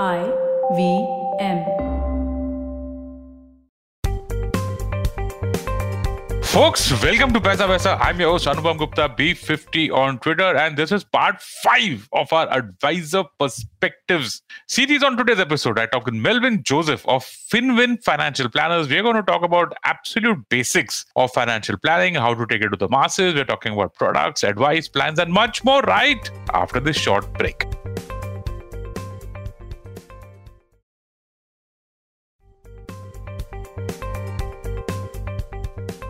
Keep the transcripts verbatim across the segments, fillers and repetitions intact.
I V M. Folks, welcome to Paisa Paisa. I'm your host Anubhav Gupta, B fifty on Twitter, and this is part five of our Advisor Perspectives series. On today's episode, I talk with Melvin Joseph of FinWin Financial Planners. We're going to talk about absolute basics of financial planning, how to take it to the masses. We're talking about products, advice, plans, and much more right after this short break.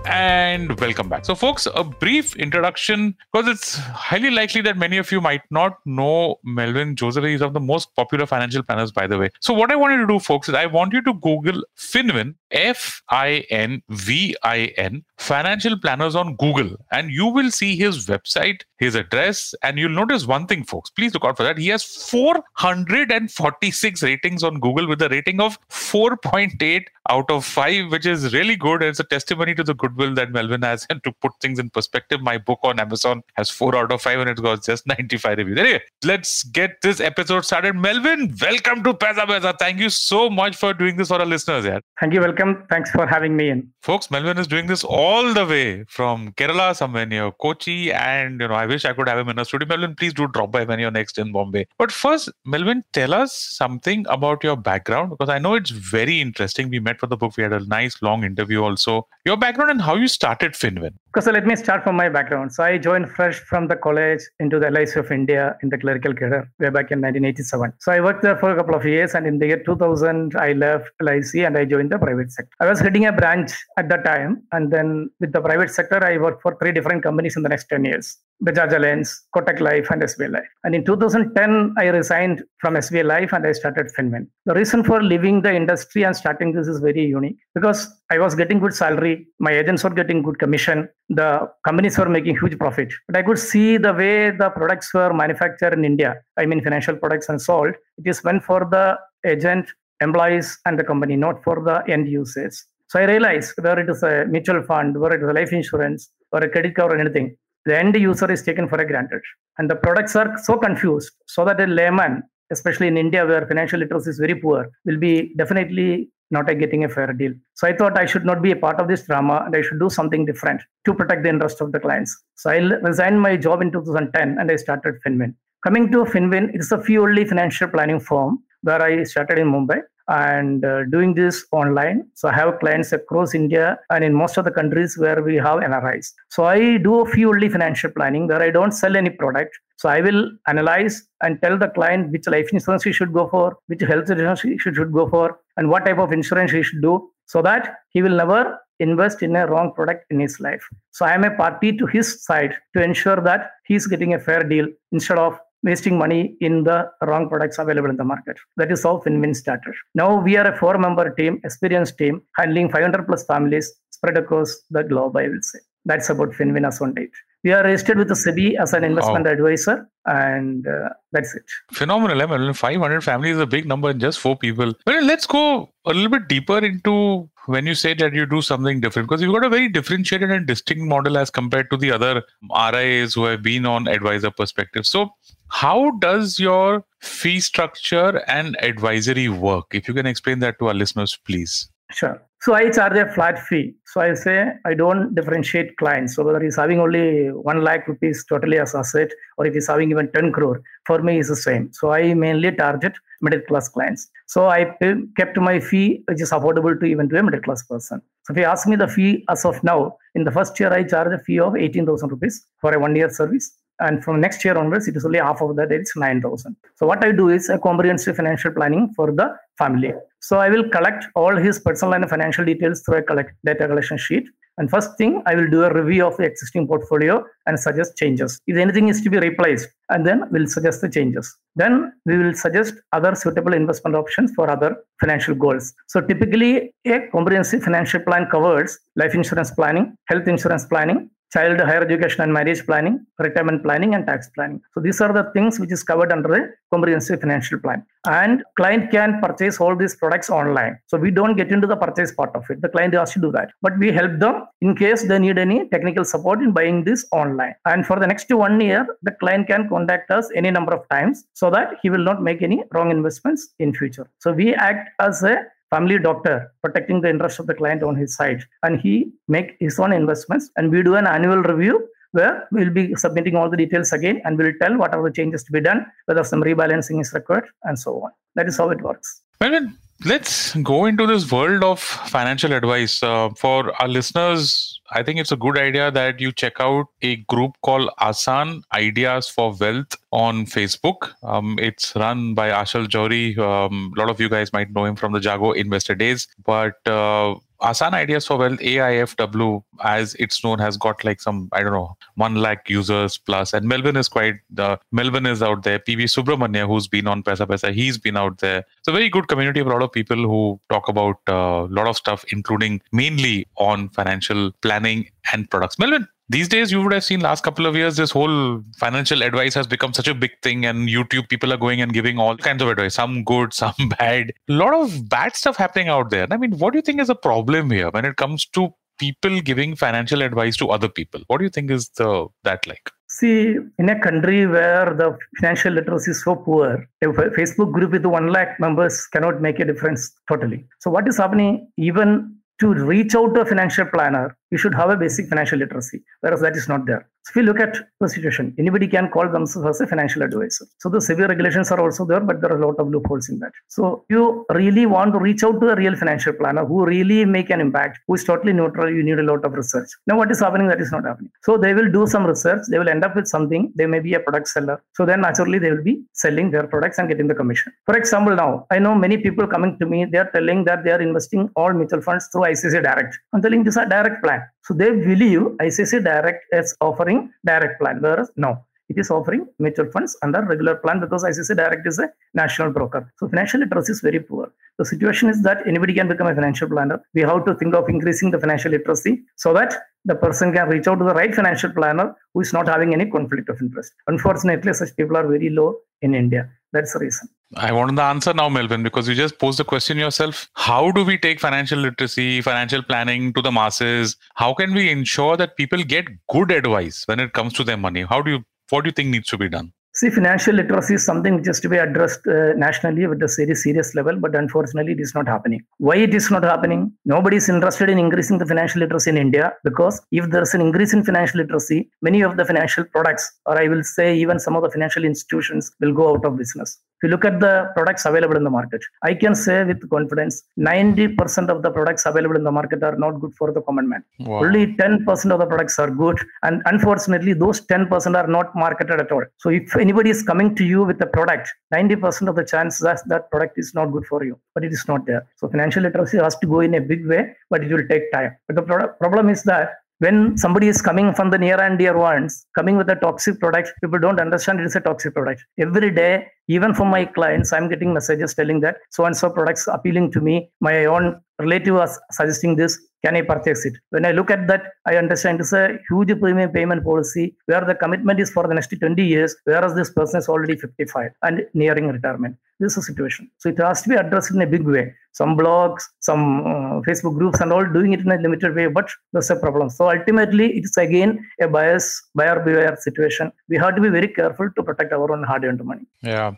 And welcome back. So folks, a brief introduction, because it's highly likely that many of you might not know Melvin Joseph. He's one of the most popular financial planners, by the way. So what I want you to do, folks, is I want you to Google FinWin, F I N V I N, Financial Planners on Google. And you will see his website, his address. And you'll notice one thing, folks. Please look out for that. He has four hundred forty-six ratings on Google with a rating of four point eight out of five, which is really good. It's a testimony to the goodwill that Melvin has. And to put things in perspective, my book on Amazon has four out of five and it got just ninety-five reviews. Anyway, let's get this episode started. Melvin, welcome to Paisa Paisa. Thank you so much for doing this for our listeners. Yeah. Thank you. Welcome. Thanks for having me in. Folks, Melvin is doing this all the way from Kerala, somewhere near Kochi. And, you know, I wish I could have him in a studio. Melvin, please do drop by when you're next in Bombay. But first, Melvin, tell us something about your background, because I know it's very interesting. We met for the book. We had a nice long interview also. Your background and how How you started FinWin? So let me start from my background. So I joined fresh from the college into the L I C of India in the clerical career way back in nineteen eighty-seven. So I worked there for a couple of years, and in the year two thousand, I left L I C and I joined the private sector. I was heading a branch at that time, and then with the private sector, I worked for three different companies in the next ten years. Bajaj Allianz, Kotak Life, and S B A Life. And in two thousand ten, I resigned from S B A Life and I started FinWin. The reason for leaving the industry and starting this is very unique, because I was getting good salary, my agents were getting good commission, the companies were making huge profit. But I could see the way the products were manufactured in India, I mean financial products and sold, it is meant for the agent, employees, and the company, not for the end users. So I realized whether it is a mutual fund, whether it is a life insurance, or a credit card or anything, the end user is taken for granted. And the products are so confused, so that a layman, especially in India where financial literacy is very poor, will be definitely not getting a fair deal. So I thought I should not be a part of this drama and I should do something different to protect the interest of the clients. So I resigned my job in two thousand ten and I started FinWin. Coming to FinWin, it's a Fee Only Financial Planning firm where I started in Mumbai and uh, doing this online. So I have clients across India and in most of the countries where we have N R Is. So I do Fee Only Financial Planning where I don't sell any product. So I will analyze and tell the client which life insurance he should go for, which health insurance he should go for, and what type of insurance he should do, so that he will never invest in a wrong product in his life. So I am a party to his side to ensure that he's getting a fair deal instead of wasting money in the wrong products available in the market. That is how FinWin started. Now we are a four-member team, experienced team, handling five hundred plus families spread across the globe, I will say. That's about FinWin as on date. We are registered with the SEBI as an investment wow. advisor, and uh, that's it. Phenomenal. I mean, five hundred families is a big number and just four people. Well, let's go a little bit deeper into when you say that you do something different, because you've got a very differentiated and distinct model as compared to the other R I As who have been on Advisor Perspective. So how does your fee structure and advisory work? If you can explain that to our listeners, please. Sure. So I charge a flat fee. So I say I don't differentiate clients. So whether he's having only one lakh rupees totally as asset, or if he's having even ten crore, for me is the same. So I mainly target middle class clients. So I pay, kept my fee, which is affordable to even to a middle class person. So if you ask me the fee as of now, in the first year I charge a fee of eighteen thousand rupees for a one year service. And from next year onwards, it is only half of that, it's nine thousand. So what I do is a comprehensive financial planning for the family. So I will collect all his personal and financial details through a collect data collection sheet. And first thing, I will do a review of the existing portfolio and suggest changes. If anything is to be replaced, and then we'll suggest the changes. Then we will suggest other suitable investment options for other financial goals. So typically, a comprehensive financial plan covers life insurance planning, health insurance planning, child higher education and marriage planning, retirement planning, and tax planning. So these are the things which is covered under the comprehensive financial plan. And client can purchase all these products online. So we don't get into the purchase part of it. The client has to do that. But we help them in case they need any technical support in buying this online. And for the next one year, the client can contact us any number of times so that he will not make any wrong investments in future. So we act as a family doctor, protecting the interest of the client on his side. And he make his own investments. And we do an annual review where we'll be submitting all the details again and we'll tell what are the changes to be done, whether some rebalancing is required and so on. That is how it works. Well, let's go into this world of financial advice. Uh, for our listeners, I think it's a good idea that you check out a group called Asan Ideas for Wealth on Facebook. Um, it's run by Ashal Jauhari. Um, a lot of you guys might know him from the Jago Investor Days. But uh, Asan Ideas for Wealth, A I F W, as it's known, has got like some, I don't know, one lakh users plus. And Melvin is quite, the Melvin is out there. P B Subramanya, who's been on Paisa Paisa, he's been out there. It's a very good community of a lot of people who talk about a uh, lot of stuff, including mainly on financial planning and products. Melvin, these days, you would have seen last couple of years, this whole financial advice has become such a big thing, and YouTube people are going and giving all kinds of advice, some good, some bad. A lot of bad stuff happening out there. I mean, what do you think is a problem here when it comes to people giving financial advice to other people? What do you think is the that like? See, in a country where the financial literacy is so poor, a Facebook group with one lakh members cannot make a difference totally. So what is happening, even to reach out to a financial planner, you should have a basic financial literacy, whereas that is not there. So if you look at the situation, anybody can call themselves as a financial advisor. So the severe regulations are also there, but there are a lot of loopholes in that. So you really want to reach out to a real financial planner who really make an impact, who is totally neutral, you need a lot of research. Now what is happening, that is not happening. So they will do some research, they will end up with something, they may be a product seller. So then naturally they will be selling their products and getting the commission. For example, now I know many people coming to me, they are telling that they are investing all mutual funds through I C I C I Direct. I'm telling this is a direct plan. So they believe I C I C I Direct is offering direct plan, whereas no, it is offering mutual funds under regular plan because I C I C I Direct is a national broker. So financial literacy is very poor. The situation is that anybody can become a financial planner. We have to think of increasing the financial literacy so that the person can reach out to the right financial planner who is not having any conflict of interest. Unfortunately, such people are very low in India. That's the reason. I want the answer now, Melvin, because you just posed the question yourself. How do we take financial literacy, financial planning to the masses? How can we ensure that people get good advice when it comes to their money? How do you, what do you think needs to be done? See, financial literacy is something which is to be addressed uh, nationally at a very serious level, but unfortunately, it is not happening. Why it is not happening? Nobody is interested in increasing the financial literacy in India because if there is an increase in financial literacy, many of the financial products, or I will say even some of the financial institutions will go out of business. If you look at the products available in the market, I can say with confidence, ninety percent of the products available in the market are not good for the common man. Wow. Only ten percent of the products are good. And unfortunately, those ten percent are not marketed at all. So if anybody is coming to you with a product, ninety percent of the chance that that product is not good for you, but it is not there. So financial literacy has to go in a big way, but it will take time. But the product problem is that when somebody is coming from the near and dear ones, coming with a toxic product, people don't understand it is a toxic product. Every day, even from my clients, I'm getting messages telling that so-and-so products appealing to me. My own relative was suggesting this. Can I purchase it? When I look at that, I understand it's a huge premium payment policy where the commitment is for the next twenty years, whereas this person is already fifty-five and nearing retirement. This is the situation. So it has to be addressed in a big way. Some blogs, some uh, Facebook groups and all doing it in a limited way, but that's a problem. So ultimately, it's again a bias, buyer beware situation. We have to be very careful to protect our own hard-earned money. Yeah.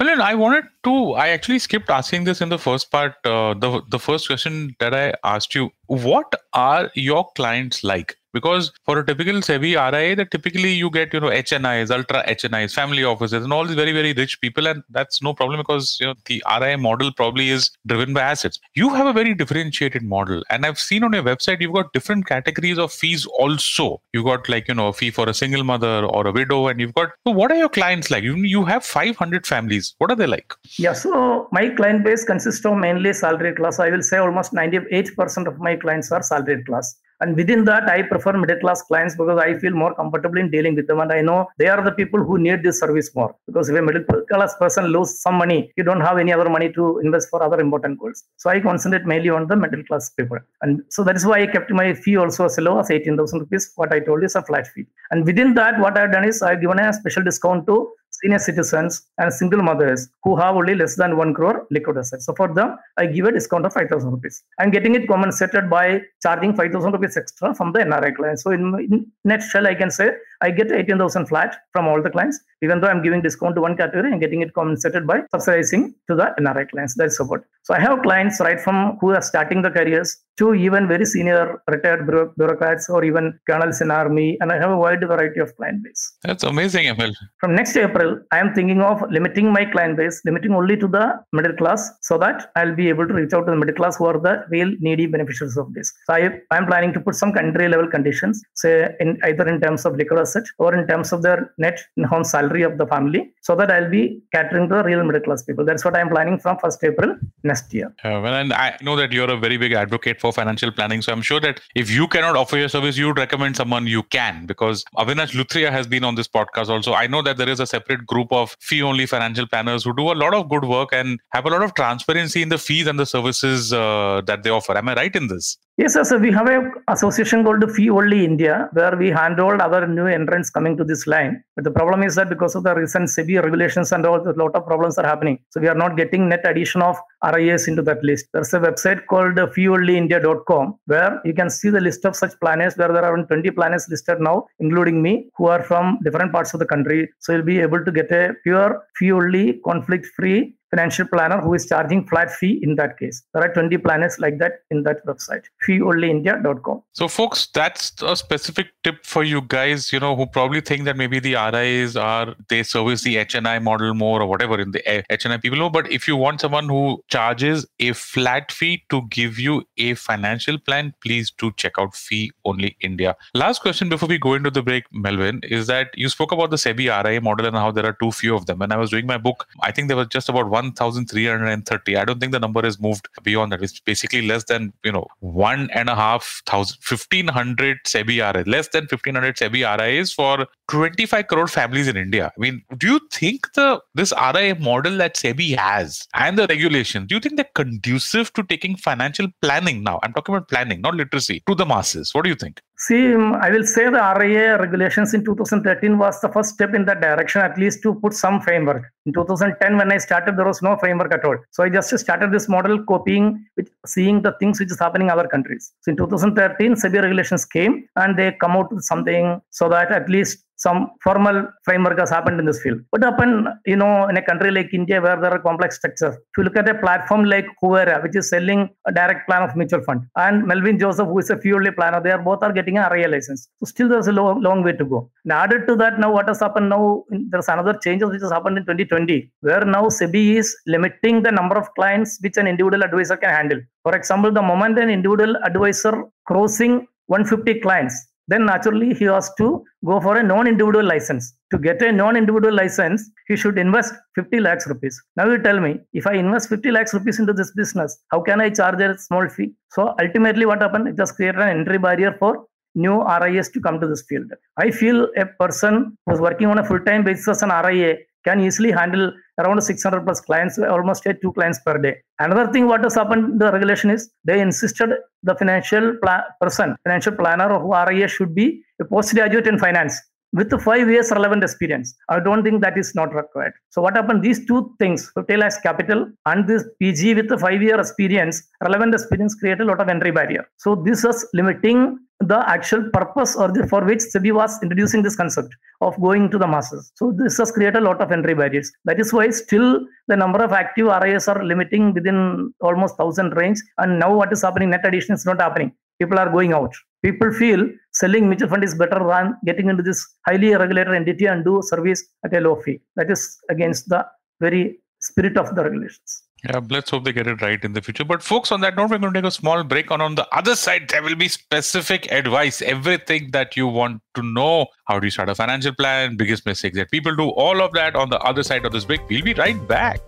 Well, I wanted to, I actually skipped asking this in the first part, uh, the, the first question that I asked you, what are your clients like? Because for a typical SEBI R I A, that typically you get, you know, H N Is, ultra H N Is, family offices, and all these very, very rich people. And that's no problem because, you know, the R I A model probably is driven by assets. You have a very differentiated model. And I've seen on your website, you've got different categories of fees also. You've got like, you know, a fee for a single mother or a widow. And you've got, so what are your clients like? You, you have five hundred families. What are they like? Yeah, so my client base consists of mainly salaried class. I will say almost ninety-eight percent of my clients are salaried class. And within that, I prefer middle class clients because I feel more comfortable in dealing with them. And I know they are the people who need this service more. Because if a middle class person loses some money, you don't have any other money to invest for other important goals. So I concentrate mainly on the middle class people. And so that is why I kept my fee also as low as eighteen thousand rupees. What I told you is a flat fee. And within that, what I've done is I've given a special discount to senior citizens and single mothers who have only less than one crore liquid assets. So for them, I give a discount of five thousand rupees. I'm getting it compensated by charging five thousand rupees extra from the N R I clients. So in, in nutshell, I can say I get eighteen thousand flat from all the clients. Even though I'm giving discount to one category, I'm getting it compensated by subsidizing to the N R I clients. That's about it. So I have clients right from who are starting the careers to even very senior retired bureaucrats or even colonels in army. And I have a wide variety of client base. That's amazing, Emil. From next April, I am thinking of limiting my client base, limiting only to the middle class so that I'll be able to reach out to the middle class who are the real needy beneficiaries of this. So I am planning to put some country level conditions, say in either in terms of liquid asset or in terms of their net in-home salary of the family, so that I'll be catering to the real middle class people. That's what I'm planning from first April next year. Uh, well, and I know that you're a very big advocate for financial planning. So I'm sure that if you cannot offer your service, you would recommend someone you can, because Avinash Luthria has been on this podcast also. I know that there is a separate group of fee-only financial planners who do a lot of good work and have a lot of transparency in the fees and the services uh, that they offer. Am I right in this? Yes, sir. So we have an association called the Fee Only India, where we handhold other new entrants coming to this line. But the problem is that because of the recent SEBI regulations and all, a lot of problems are happening. So we are not getting net addition of R I As into that list. There's a website called fee only india dot com, where you can see the list of such planners, where there are around twenty planners listed now, including me, who are from different parts of the country. So you'll be able to get a pure, fee only, conflict-free financial planner who is charging flat fee in that case. There are twenty planners like that in that website, fee only india dot com. So folks, that's a specific tip for you guys, you know, who probably think that maybe the R Is are, they service the H N I model more or whatever in the H N I people know. But if you want someone who charges a flat fee to give you a financial plan, please do check out Fee Only India. Last question before we go into the break, Melvin, is that you spoke about the SEBI R I A model and how there are too few of them. When I was doing my book, I think there was just about one thousand three hundred thirty. I don't think the number has moved beyond that. It's basically less than, you know, one and a half thousand, fifteen hundred SEBI R Is, less than fifteen hundred SEBI R Is for twenty-five crore families in India. I mean, do you think the this R I A model that SEBI has and the regulation, do you think they're conducive to taking financial planning now? I'm talking about planning, not literacy, to the masses. What do you think? See, I will say the R I A regulations in two thousand thirteen was the first step in that direction, at least to put some framework. In two thousand ten, when I started, there was no framework at all. So I just started this model copying, with seeing the things which is happening in other countries. So in two thousand thirteen, SEBI regulations came and they come out with something so that at least some formal framework has happened in this field. What happened, you know, in a country like India where there are complex structures? If you look at a platform like Kuvera, which is selling a direct plan of mutual fund, and Melvin Joseph, who is a fee-only planner, they are both are getting an R I A license. So still there's a long, long way to go. And added to that, now what has happened now, there's another change which has happened in twenty twenty, where now SEBI is limiting the number of clients which an individual advisor can handle. For example, the moment an individual advisor crossing one hundred fifty clients, then naturally he has to go for a non-individual license. To get a non-individual license, he should invest fifty lakhs rupees. Now you tell me, if I invest fifty lakhs rupees into this business, how can I charge a small fee? So ultimately what happened, it just created an entry barrier for new R I As to come to this field. I feel a person who is working on a full-time basis as an R I A can easily handle around six hundred plus clients, almost two clients per day. Another thing what has happened in the regulation is they insisted the financial pla- person, financial planner or R I A should be a postgraduate in finance with five years relevant experience. I don't think that is not required. So what happened? These two things, fifty lakhs capital and this P G with the five-year experience, relevant experience create a lot of entry barrier. So this is limiting the actual purpose or the, for which SEBI was introducing this concept of going to the masses. So this has created a lot of entry barriers. That is why still the number of active R I As are limiting within almost one thousand range. And now what is happening, net addition is not happening. People are going out. People feel selling mutual fund is better than getting into this highly regulated entity and do service at a low fee. That is against the very spirit of the regulations. Yeah, let's hope they get it right in the future. But folks, on that note, we're going to take a small break. And on the other side, there will be specific advice, everything that you want to know. How do you start a financial plan? Biggest mistakes that people do. All of that on the other side of this break. We'll be right back.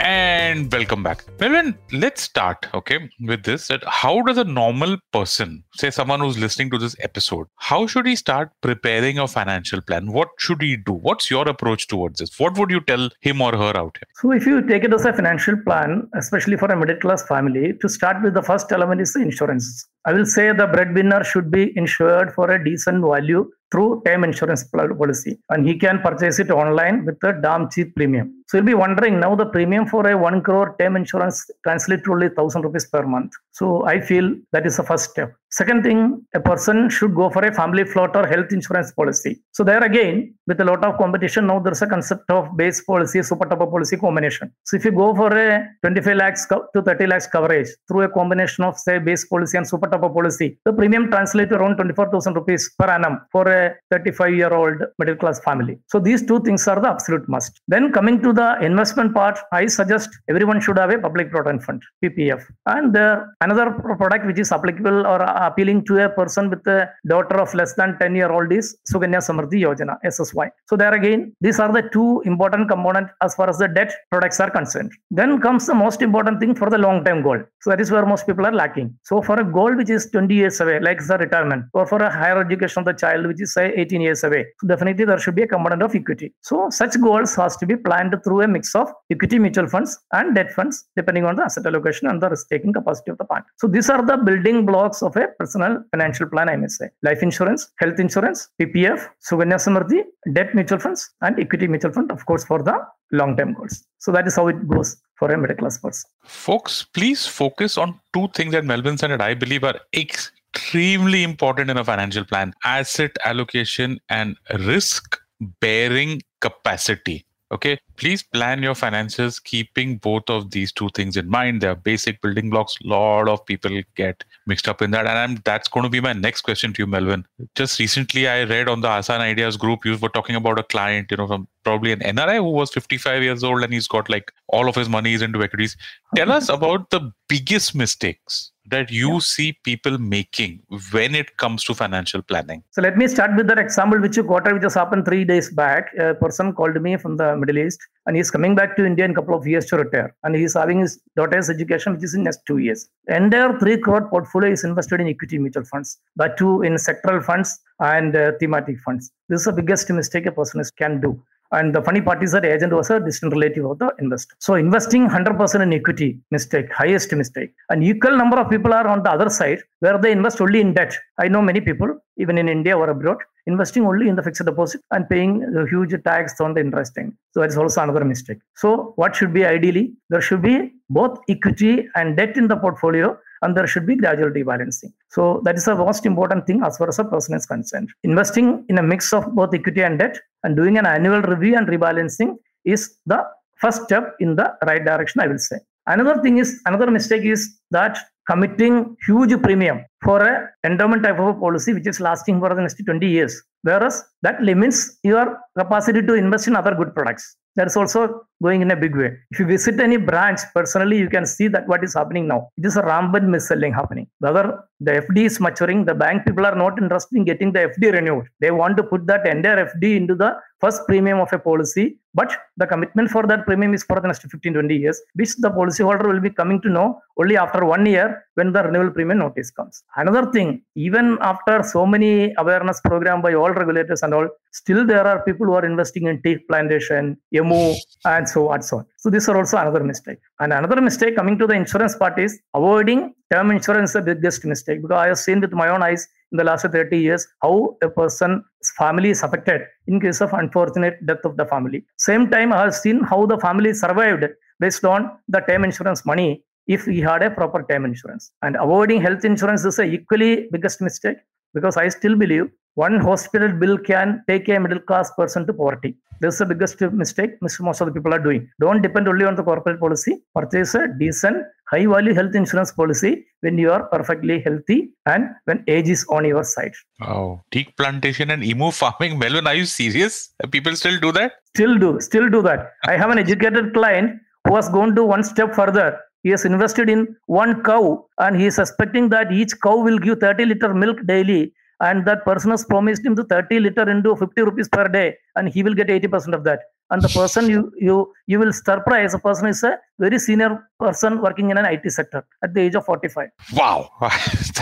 And welcome back. Melvin, let's start, okay, with this. That how does a normal person, say someone who's listening to this episode, how should he start preparing a financial plan? What should he do? What's your approach towards this? What would you tell him or her out here? So if you take it as a financial plan, especially for a middle class family, to start with, the first element is insurance. I will say the breadwinner should be insured for a decent value through term insurance policy, and he can purchase it online with a damn cheap premium. So you'll be wondering now the premium for a one crore term insurance translates to only thousand rupees per month. So I feel that is the first step. Second thing, a person should go for a family float or health insurance policy. So there again, with a lot of competition, now there's a concept of base policy, super top up policy combination. So if you go for a twenty-five lakhs to thirty lakhs coverage through a combination of say base policy and super top up policy, the premium translates around twenty-four thousand rupees per annum for a thirty-five year old middle class family. So these two things are the absolute must. Then coming to the investment part, I suggest everyone should have a public provident fund, P P F. And uh, another product which is applicable or appealing to a person with a daughter of less than ten year old is Sukanya Samriddhi Yojana, S S Y. So there again, these are the two important components as far as the debt products are concerned. Then comes the most important thing for the long-term goal. So that is where most people are lacking. So for a goal which is twenty years away, like the retirement, or for a higher education of the child, which is say eighteen years away, so definitely there should be a component of equity. So such goals has to be planned through a mix of equity mutual funds and debt funds, depending on the asset allocation and the risk-taking capacity of the fund. So these are the building blocks of a personal financial plan, I may say. Life insurance, health insurance, P P F, Sukanya Samriddhi, debt mutual funds, and equity mutual fund, of course, for the long-term goals. So that is how it goes for a middle class person. Folks, please focus on two things that Melvin said that I believe are extremely important in a financial plan: asset allocation and risk-bearing capacity. Okay, please plan your finances keeping both of these two things in mind. They are basic building blocks. A lot of people get mixed up in that. And I'm, that's going to be my next question to you, Melvin. Just recently, I read on the Asan Ideas group, you were talking about a client, you know, from probably an N R I who was fifty-five years old and he's got like all of his money is into equities. Tell us about the biggest mistakes that you yeah. see people making when it comes to financial planning. So let me start with that example which you got, which just happened three days back. A person called me from the Middle East and he's coming back to India in a couple of years to retire. And he's having his daughter's education, which is in next two years. The entire three crore portfolio is invested in equity mutual funds, but too in sectoral funds and uh, thematic funds. This is the biggest mistake a person is, can do. And the funny part is that agent was a distant relative of the investor. So investing one hundred percent in equity, mistake, highest mistake. An equal number of people are on the other side where they invest only in debt. I know many people, even in India or abroad, investing only in the fixed deposit and paying a huge tax on the interest. So that's also another mistake. So what should be ideally? There should be both equity and debt in the portfolio, and there should be gradual rebalancing. So that is the most important thing as far as a person is concerned. Investing in a mix of both equity and debt and doing an annual review and rebalancing is the first step in the right direction, I will say. Another thing is, another mistake is that committing huge premium for an endowment type of a policy which is lasting for the next twenty years. Whereas that limits your capacity to invest in other good products. That's also going in a big way. If you visit any branch personally, you can see that what is happening now. It is a rampant mis-selling happening. Whether the F D is maturing, the bank people are not interested in getting the F D renewed. They want to put that entire F D into the first premium of a policy, but the commitment for that premium is for the next fifteen to twenty years, which the policyholder will be coming to know only after one year when the renewal premium notice comes. Another thing, even after so many awareness programs by all regulators and all, still there are people who are investing in tea plantation, E M U, and so on. So, on. so these are also another mistake. And another mistake coming to the insurance part is avoiding term insurance is the biggest mistake, because I have seen with my own eyes in the last thirty years how a person's family is affected in case of unfortunate death of the family. Same time, I have seen how the family survived based on the term insurance money if he had a proper term insurance. And avoiding health insurance is an equally biggest mistake, because I still believe one hospital bill can take a middle class person to poverty. This is the biggest mistake most of the people are doing. Don't depend only on the corporate policy. Purchase a decent, high value health insurance policy when you are perfectly healthy and when age is on your side. Wow. Teak plantation and emu farming. Melvin, are you serious? People still do that? Still do. Still do that. I have an educated client who has gone to one step further. He has invested in one cow and he is expecting that each cow will give thirty liter milk daily, and that person has promised him the thirty liter into fifty rupees per day and he will get eighty percent of that. and the person you you you will surprise, the person is a very senior person working in an I T sector at the age of forty-five. Wow.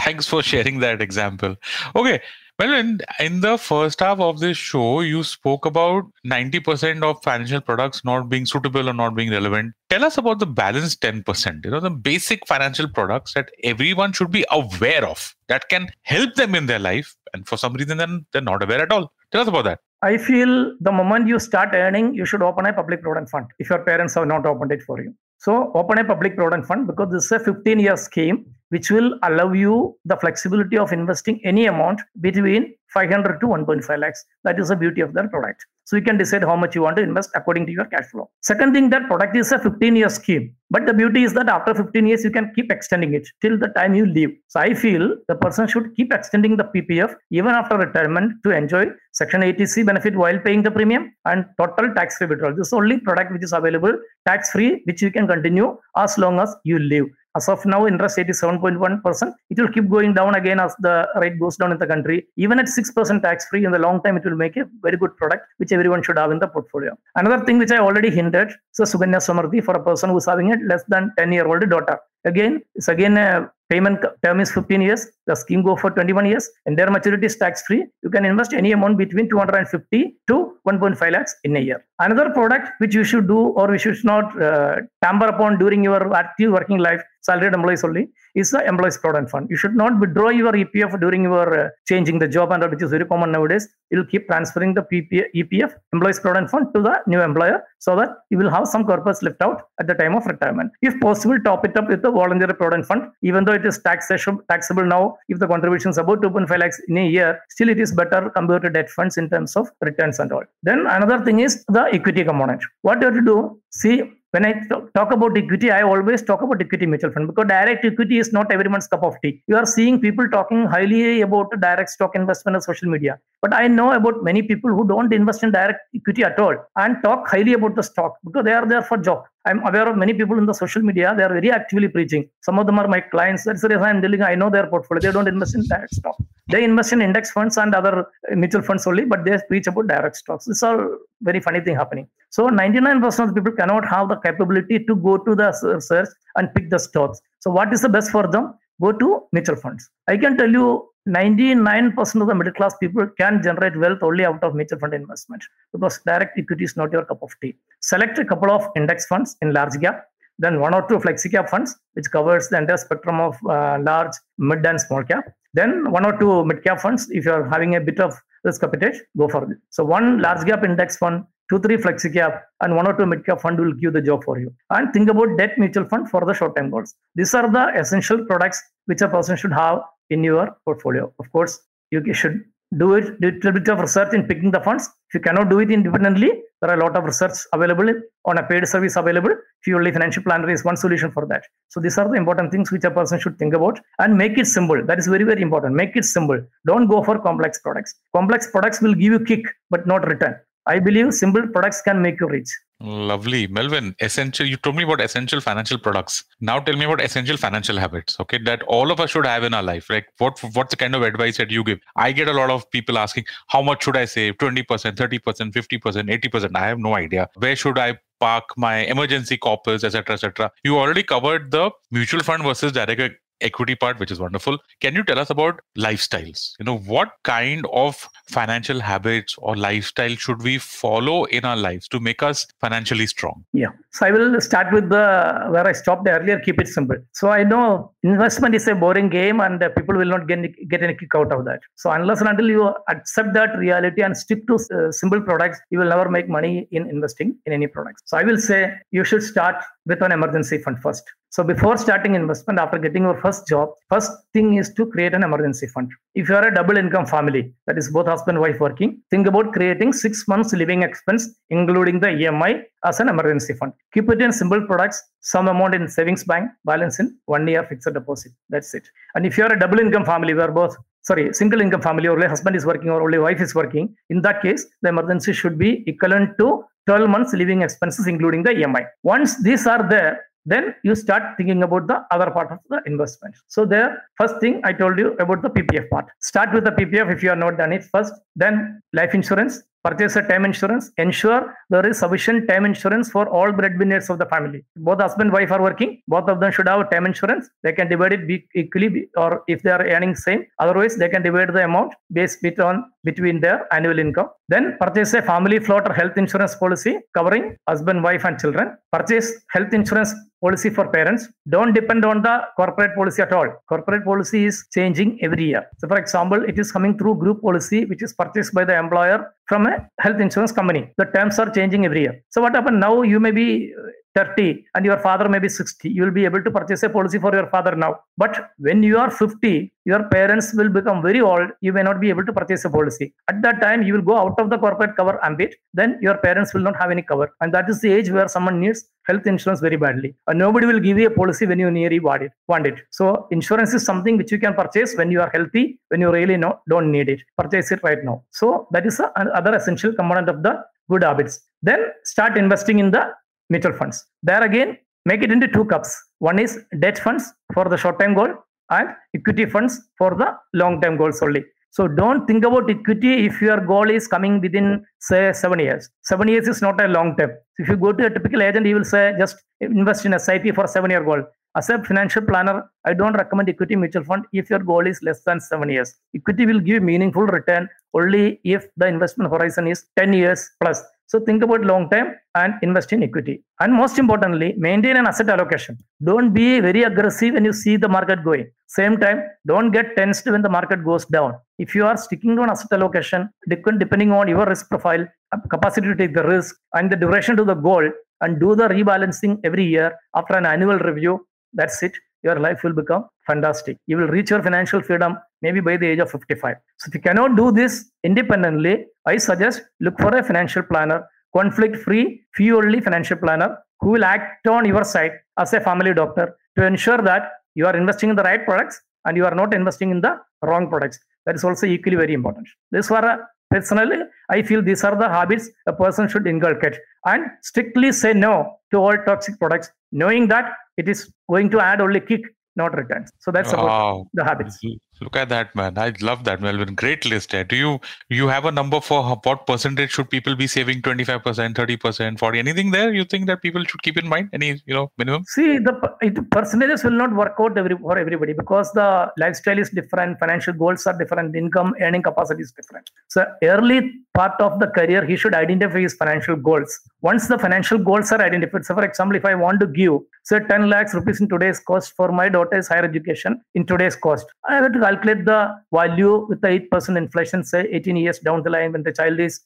Thanks for sharing that example. Okay. Well, in, in the first half of this show, you spoke about ninety percent of financial products not being suitable or not being relevant. Tell us about the balance ten percent, you know, the basic financial products that everyone should be aware of that can help them in their life. And for some reason, then they're not aware at all. Tell us about that. I feel the moment you start earning, you should open a public provident fund if your parents have not opened it for you. So open a public provident fund, because this is a fifteen-year scheme which will allow you the flexibility of investing any amount between five hundred to one point five lakhs. That is the beauty of that product. So you can decide how much you want to invest according to your cash flow. Second thing, that product is a fifteen-year scheme. But the beauty is that after fifteen years, you can keep extending it till the time you leave. So I feel the person should keep extending the P P F even after retirement to enjoy Section eighty C benefit while paying the premium and total tax-free withdrawal. This is the only product which is available tax-free, which you can continue as long as you live. As of now, interest rate is seven point one percent. It will keep going down again as the rate goes down in the country. Even at six percent tax-free, in the long time, it will make a very good product, which everyone should have in the portfolio. Another thing which I already hinted, so Sukanya Samriddhi for a person who is having a less than ten-year-old daughter. Again, it's again a payment term is fifteen years. The scheme goes for twenty-one years and their maturity is tax-free. You can invest any amount between two hundred fifty to one point five lakhs in a year. Another product which you should do or which you should not uh, tamper upon during your active working life, salaried employees only, is the Employees Provident Fund. You should not withdraw your E P F during your uh, changing the job, and which is very common nowadays. You will keep transferring the P P E P F, Employees Provident Fund, to the new employer so that you will have some corpus left out at the time of retirement. If possible, top it up with the Voluntary Provident Fund, even though it is tax taxable now. If the contribution is about two point five lakhs in a year, still it is better compared to debt funds in terms of returns and all. Then another thing is the equity component. What do you have to do? See, when I talk about equity, I always talk about equity mutual fund, because direct equity is not everyone's cup of tea. You are seeing people talking highly about direct stock investment on social media. But I know about many people who don't invest in direct equity at all and talk highly about the stock because they are there for job. I'm aware of many people in the social media, they are very actively preaching. Some of them are my clients. That's the reason I'm telling you, I know their portfolio. They don't invest in direct stock. They invest in index funds and other mutual funds only, but they preach about direct stocks. It's all very funny thing happening. So ninety-nine percent of the people cannot have the capability to go to the search and pick the stocks. So what is the best for them? Go to mutual funds. I can tell you, ninety-nine percent of the middle class people can generate wealth only out of mutual fund investment, because direct equity is not your cup of tea. Select a couple of index funds in large cap, then one or two flexi cap funds, which covers the entire spectrum of uh, large, mid and small cap. Then one or two mid cap funds, if you are having a bit of risk appetite, go for it. So one large cap index fund, two, three flexi cap and one or two mid cap fund will give the job for you. And think about debt mutual fund for the short term goals. These are the essential products which a person should have in your portfolio. Of course, you should do it, do a little bit of research in picking the funds. If you cannot do it independently, there are a lot of research available on a paid service available. Fee Only Financial Planner is one solution for that. So these are the important things which a person should think about, and make it simple. That is very, very important. Make it simple. Don't go for complex products. Complex products will give you kick, but not return. I believe simple products can make you rich. Lovely. Melvin, essential. You told me about essential financial products. Now tell me about essential financial habits, okay, that all of us should have in our life. Like what, what's the kind of advice that you give? I get a lot of people asking, how much should I save? twenty percent, thirty percent, fifty percent, eighty percent. I have no idea. Where should I park my emergency corpus, et cetera, et cetera. You already covered the mutual fund versus direct equity part, which is wonderful. Can you tell us about lifestyles? You know, what kind of financial habits or lifestyle should we follow in our lives to make us financially strong? Yeah. So I will start with the where I stopped earlier, keep it simple. So I know investment is a boring game and people will not get, get any kick out of that. So unless and until you accept that reality and stick to uh, simple products, you will never make money in investing in any products. So I will say you should start with an emergency fund first. So before starting investment, after getting your first job, first thing is to create an emergency fund. If you are a double income family, that is both husband and wife working, think about creating six months living expense, including the E M I, as an emergency fund. Keep it in simple products, some amount in savings bank, balance in one year fixed deposit. That's it. And if you are a double income family, where both Sorry, single income family, only husband is working or only wife is working. In that case, the emergency should be equivalent to twelve months living expenses, including the E M I. Once these are there, then you start thinking about the other part of the investment. So there, first thing I told you about the P P F part. Start with the P P F if you are not done it first. Then life insurance, purchase a term insurance, ensure there is sufficient term insurance for all breadwinners of the family. Both husband and wife are working. Both of them should have a term insurance. They can divide it equally, or if they are earning same. Otherwise, they can divide the amount based on between their annual income. Then purchase a family float or health insurance policy covering husband, wife and children. Purchase health insurance policy for parents. Don't depend on the corporate policy at all. Corporate policy is changing every year. So for example, it is coming through group policy, which is purchased by the employer from a health insurance company. The terms are changing every year. So what happened now, you may be thirty and your father may be sixty. You will be able to purchase a policy for your father now. But when you are fifty, your parents will become very old. You may not be able to purchase a policy. At that time, you will go out of the corporate cover ambit. Then your parents will not have any cover. And that is the age where someone needs health insurance very badly. And nobody will give you a policy when you nearly want it. So insurance is something which you can purchase when you are healthy, when you really not, don't need it. Purchase it right now. So that is another essential component of the good habits. Then start investing in the mutual funds. There again, make it into two cups. One is debt funds for the short-term goal and equity funds for the long-term goals only. So don't think about equity if your goal is coming within, say, seven years. Seven years is not a long term. If you go to a typical agent, he will say, just invest in a S I P for a seven-year goal. As a financial planner, I don't recommend equity mutual fund if your goal is less than seven years. Equity will give meaningful return only if the investment horizon is ten years plus. So think about long term and invest in equity. And most importantly, maintain an asset allocation. Don't be very aggressive when you see the market going. Same time, don't get tensed when the market goes down. If you are sticking to an asset allocation, depending on your risk profile, capacity to take the risk, and the duration to the goal, and do the rebalancing every year after an annual review, that's it. Your life will become fantastic. You will reach your financial freedom maybe by the age of fifty-five. So if you cannot do this independently, I suggest look for a financial planner, conflict-free, fee-only financial planner who will act on your side as a family doctor to ensure that you are investing in the right products and you are not investing in the wrong products. That is also equally very important. These were personally, I feel these are the habits a person should inculcate, and strictly say no to all toxic products, knowing that it is going to add only kick, not returns. So that's about wow. the habits. Look at that, man. I love that, Melvin. Great list there. Do you you have a number for what percentage should people be saving? twenty-five percent, thirty percent, forty percent? Anything there you think that people should keep in mind? Any, you know, minimum? See, the, the percentages will not work out every, for everybody because the lifestyle is different, financial goals are different, income, earning capacity is different. So early part of the career, he should identify his financial goals. Once the financial goals are identified, so for example, if I want to give, say, ten lakhs rupees in today's cost for my daughter's higher education, in today's cost, I have to calculate the value with the eight percent inflation, say eighteen years down the line when the child is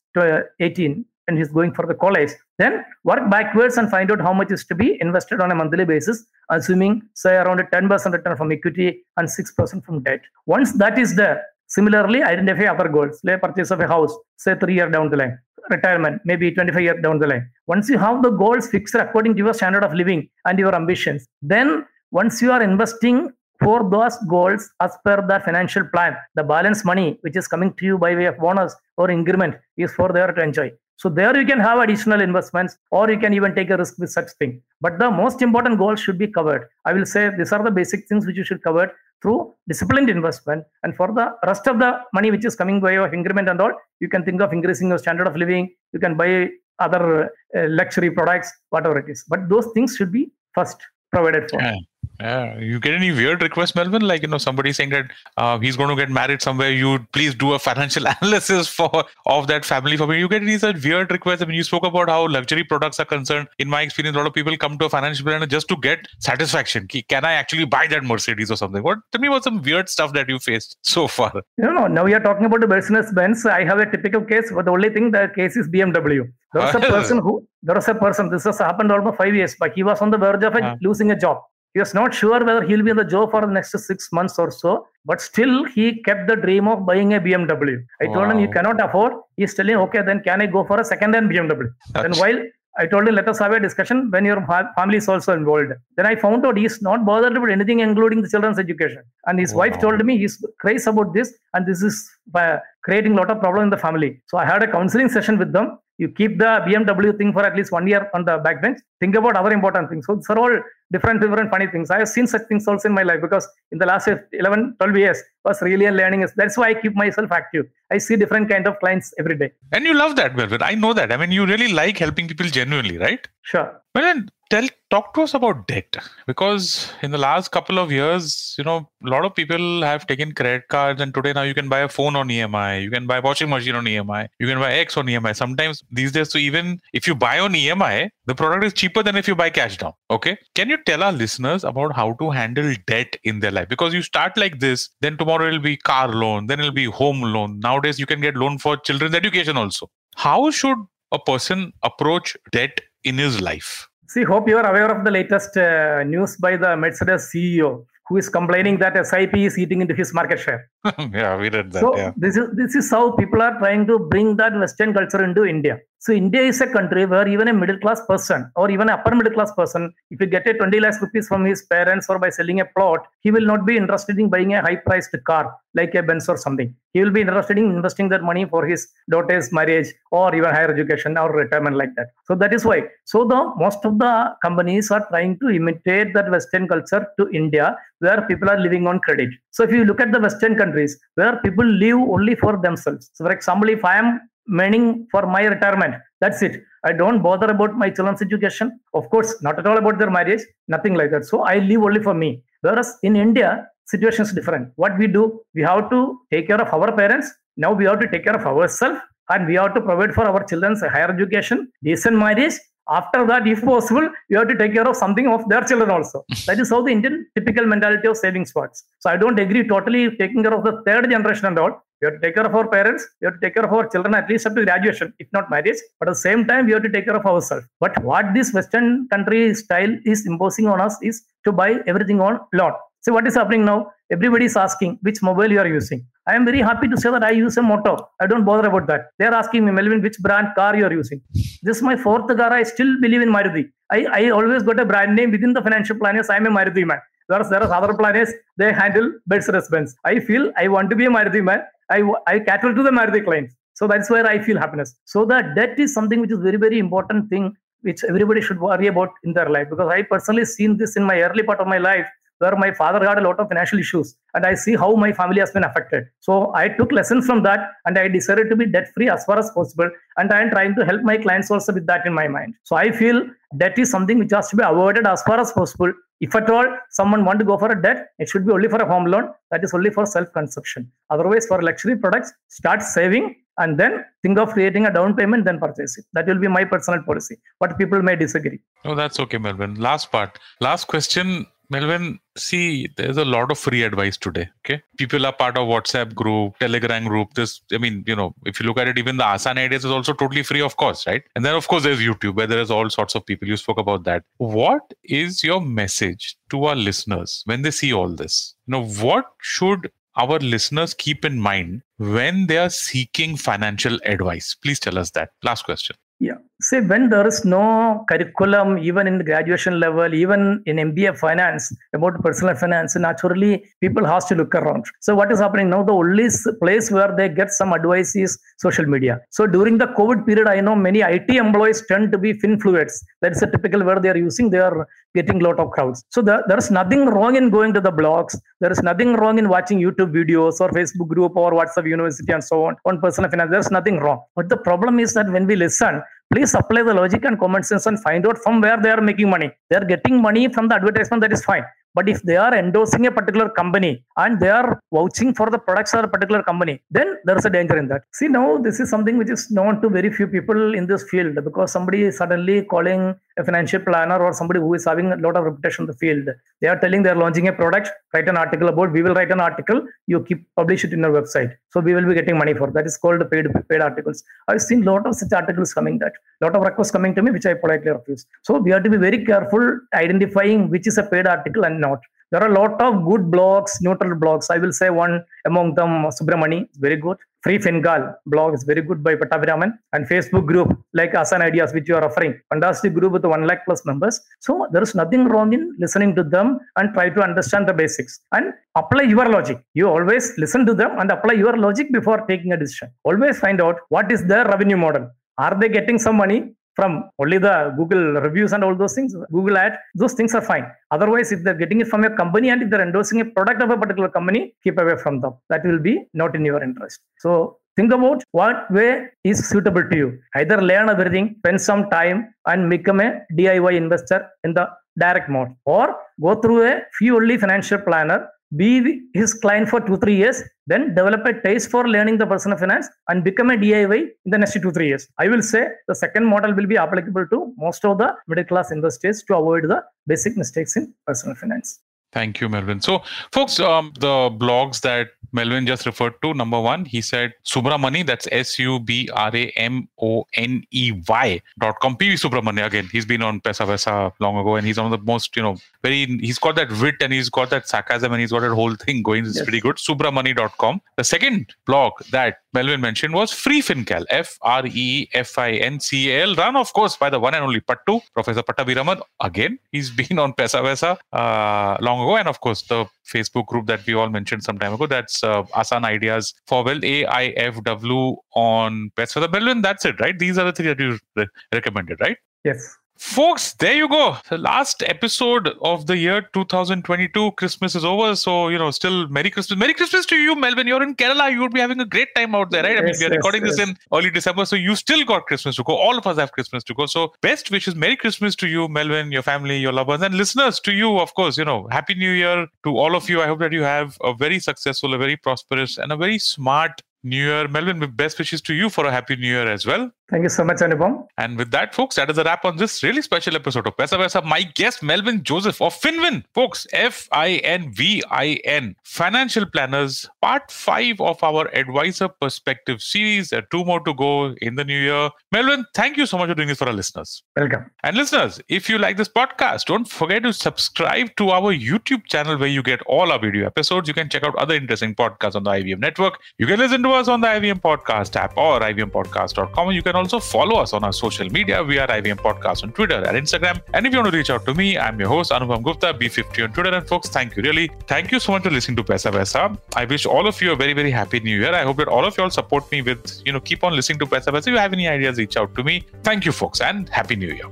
eighteen and he's going for the college. Then work backwards and find out how much is to be invested on a monthly basis, assuming say around a ten percent return from equity and six percent from debt. Once that is there, similarly, identify other goals, like purchase of a house, say three years down the line, retirement, maybe twenty-five years down the line. Once you have the goals fixed according to your standard of living and your ambitions, then once you are investing for those goals as per the financial plan, the balance money which is coming to you by way of bonus or increment is for there to enjoy. So there you can have additional investments, or you can even take a risk with such thing. But the most important goals should be covered. I will say these are the basic things which you should cover through disciplined investment, and for the rest of the money which is coming by way of increment and all, you can think of increasing your standard of living. You can buy other uh, luxury products, whatever it is. But those things should be first provided for. Yeah. Yeah, you get any weird requests, Melvin? Like, you know, somebody saying that uh, he's going to get married somewhere. You please do a financial analysis for of that family for me. You get these weird requests. I mean, you spoke about how luxury products are concerned. In my experience, a lot of people come to a financial planner just to get satisfaction. Can I actually buy that Mercedes or something? What? Tell me about some weird stuff that you faced so far. No, no. Now you're talking about the business Benz. I have a typical case, but the only thing the case is B M W. There was a person who, there was a person, this has happened almost five years back. He was on the verge of uh. losing a job. He was not sure whether he'll be in the job for the next six months or so, but still he kept the dream of buying a B M W. I wow. told him, you cannot afford. He's telling, okay, then can I go for a second-hand B M W? That's... Then while I told him, let us have a discussion when your family is also involved. Then I found out he's not bothered about anything, including the children's education. And his wow. wife told me he's crazy about this, and this is uh, creating a lot of problem in the family. So I had a counseling session with them. You keep the B M W thing for at least one year on the backbench. Think about other important things. So these are all different, different funny things. I have seen such things also in my life, because in the last eleven, twelve years was really a learning. That's why I keep myself active. I see different kind of clients every day. And you love that, Melvin. I know that. I mean, you really like helping people genuinely, right? Sure. Melvin, tell, talk to us about debt, because in the last couple of years, you know, a lot of people have taken credit cards, and today now you can buy a phone on E M I, you can buy a washing machine on E M I, you can buy X on E M I. Sometimes these days, so even if you buy on E M I, the product is cheaper than if you buy cash down. Okay. Can you tell our listeners about how to handle debt in their life? Because you start like this, then tomorrow it'll be car loan, then it'll be home loan. Nowadays, you can get loan for children's education also. How should a person approach debt in his life? See, hope you are aware of the latest uh, news by the Mercedes C E O, who is complaining that S I P is eating into his market share. Yeah, we read that. So yeah. this is this is how people are trying to bring that Western culture into India. So India is a country where even a middle class person or even an upper middle class person, if he get a twenty lakhs rupees from his parents or by selling a plot, he will not be interested in buying a high priced car like a Benz or something. He will be interested in investing that money for his daughter's marriage or even higher education or retirement like that. So that is why. So the most of the companies are trying to imitate that Western culture to India, where people are living on credit. So if you look at the Western countries where people live only for themselves. So for example, if I am earning for my retirement, that's it. I don't bother about my children's education. Of course, not at all about their marriage, nothing like that. So I live only for me. Whereas in India, situation is different. What we do, we have to take care of our parents. Now we have to take care of ourselves, and we have to provide for our children's higher education, decent marriage. After that, if possible, you have to take care of something of their children also. That is how the Indian typical mentality of savings works. So I don't agree totally taking care of the third generation and all. We have to take care of our parents. We have to take care of our children at least up to graduation, if not marriage. But at the same time, we have to take care of ourselves. But what this Western country style is imposing on us is to buy everything on loan. So what is happening now? Everybody is asking which mobile you are using. I am very happy to say that I use a motor. I don't bother about that. They are asking me, Melvin, which brand car you are using? This is my fourth car. I still believe in Maruti. I, I always got a brand name within the financial planners. I am a Maruti man. Whereas there are other planners, they handle Mercedes-Benz. I feel I want to be a Maruti man. I, I cater to the Maruti clients. So that's where I feel happiness. So the debt is something which is very, very important thing, which everybody should worry about in their life. Because I personally seen this in my early part of my life, where my father had a lot of financial issues, and I see how my family has been affected. So I took lessons from that, and I decided to be debt-free as far as possible. And I am trying to help my clients also with that in my mind. So I feel debt is something which has to be avoided as far as possible. If at all someone wants to go for a debt, it should be only for a home loan. That is only for self-consumption. Otherwise, for luxury products, start saving and then think of creating a down payment, then purchase it. That will be my personal policy. But people may disagree. No, that's okay, Melvin. Last part. Last question. Melvin, see, there's a lot of free advice today. Okay, people are part of WhatsApp group, Telegram group. This, I mean, you know, if you look at it, even the Asan Ideas is also totally free, of course, right? And then, of course, there's YouTube, where there is all sorts of people. You spoke about that. What is your message to our listeners when they see all this? You know, what should our listeners keep in mind when they are seeking financial advice? Please tell us that. Last question. Yeah. See, when there is no curriculum, even in the graduation level, even in M B A finance, about personal finance, naturally, people have to look around. So what is happening now? The only place where they get some advice is social media. So during the COVID period, I know many I T employees tend to be finfluencers. That is a typical word they are using. They are getting a lot of crowds. So there, there is nothing wrong in going to the blogs. There is nothing wrong in watching YouTube videos or Facebook group or WhatsApp University and so on. On personal finance, there is nothing wrong. But the problem is that when we listen, please apply the logic and common sense and find out from where they are making money. They are getting money from the advertisement, that is fine. But if they are endorsing a particular company and they are vouching for the products of a particular company, then there is a danger in that. See, now this is something which is known to very few people in this field, because somebody is suddenly calling a financial planner or somebody who is having a lot of reputation in the field. They are telling they are launching a product, write an article about, we will write an article, you keep publish it in our website. So we will be getting money for that. That is called paid paid articles. I've seen a lot of such articles coming that, a lot of requests coming to me, which I politely refuse. So we have to be very careful identifying which is a paid article and not. There are a lot of good blogs, neutral blogs. I will say one among them, Subramoney, is very good. Free Fincal blog is very good by Pattabhiraman. And Facebook group like Asan Ideas, which you are offering. Fantastic group with one lakh plus members. So there is nothing wrong in listening to them and try to understand the basics. And apply your logic. You always listen to them and apply your logic before taking a decision. Always find out what is their revenue model. Are they getting some money from only the Google reviews and all those things, Google ads, those things are fine. Otherwise, if they're getting it from your company and if they're endorsing a product of a particular company, keep away from them. That will be not in your interest. So think about what way is suitable to you. Either learn everything, spend some time and become a D I Y investor in the direct mode, or go through a Fee Only Financial Planner, be his client for two, three years, then develop a taste for learning the personal finance and become a D I Y in the next two, three years. I will say the second model will be applicable to most of the middle class investors to avoid the basic mistakes in personal finance. Thank you, Melvin. So, folks, um, the blogs that Melvin just referred to, number one, he said Subramoney, that's S U B R A M O N E Y dot com. P B Subramanya, again, he's been on Paisa Paisa long ago, and he's one of the most, you know, very, he's got that wit and he's got that sarcasm and he's got that whole thing going. It's yes. pretty good. Subramoney dot com. The second blog that Melvin mentioned was Free Fincal, F R E F I N C A L, run, of course, by the one and only Pattu, Professor Pattabhiraman. Again, he's been on Paisa Paisa uh, long ago. And of course, the Facebook group that we all mentioned some time ago, that's uh, Asan Ideas for Wealth, A I F W on Paisa Paisa. Melvin, that's it, right? These are the three that you re- recommended, right? Yes. Folks, there you go. The last episode of the year two thousand twenty-two. Christmas is over. So, you know, still Merry Christmas. Merry Christmas to you, Melvin. You're in Kerala. You would be having a great time out there, right? Yes, I mean, we're yes, recording yes. this in early December. So you still got Christmas to go. All of us have Christmas to go. So best wishes. Merry Christmas to you, Melvin, your family, your loved ones, and listeners to you, of course. You know, Happy New Year to all of you. I hope that you have a very successful, a very prosperous, and a very smart New Year. Melvin, best wishes to you for a Happy New Year as well. Thank you so much, Anupam. And with that, folks, that is a wrap on this really special episode of Paisa Paisa. My guest, Melvin Joseph of FinWin, folks, F I N V I N, Financial Planners, part five of our Advisor Perspective series. There are two more to go in the new year. Melvin, thank you so much for doing this for our listeners. Welcome. And listeners, if you like this podcast, don't forget to subscribe to our YouTube channel where you get all our video episodes. You can check out other interesting podcasts on the I V M network. You can listen to us on the I V M Podcast app or I V M podcast dot com. You can also follow us on our social media. We are I V M Podcast on Twitter and Instagram. And if you want to reach out to me, I'm your host, Anubhav Gupta, B fifty on Twitter. And folks, thank you really. Thank you so much for listening to Paisa Paisa. I wish all of you a very, very happy new year. I hope that all of you all support me with, you know, keep on listening to Paisa Paisa. If you have any ideas, reach out to me. Thank you, folks, and happy new year.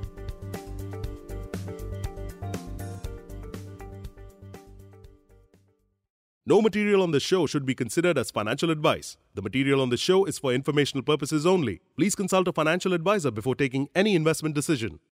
No material on the show should be considered as financial advice. The material on the show is for informational purposes only. Please consult a financial advisor before taking any investment decision.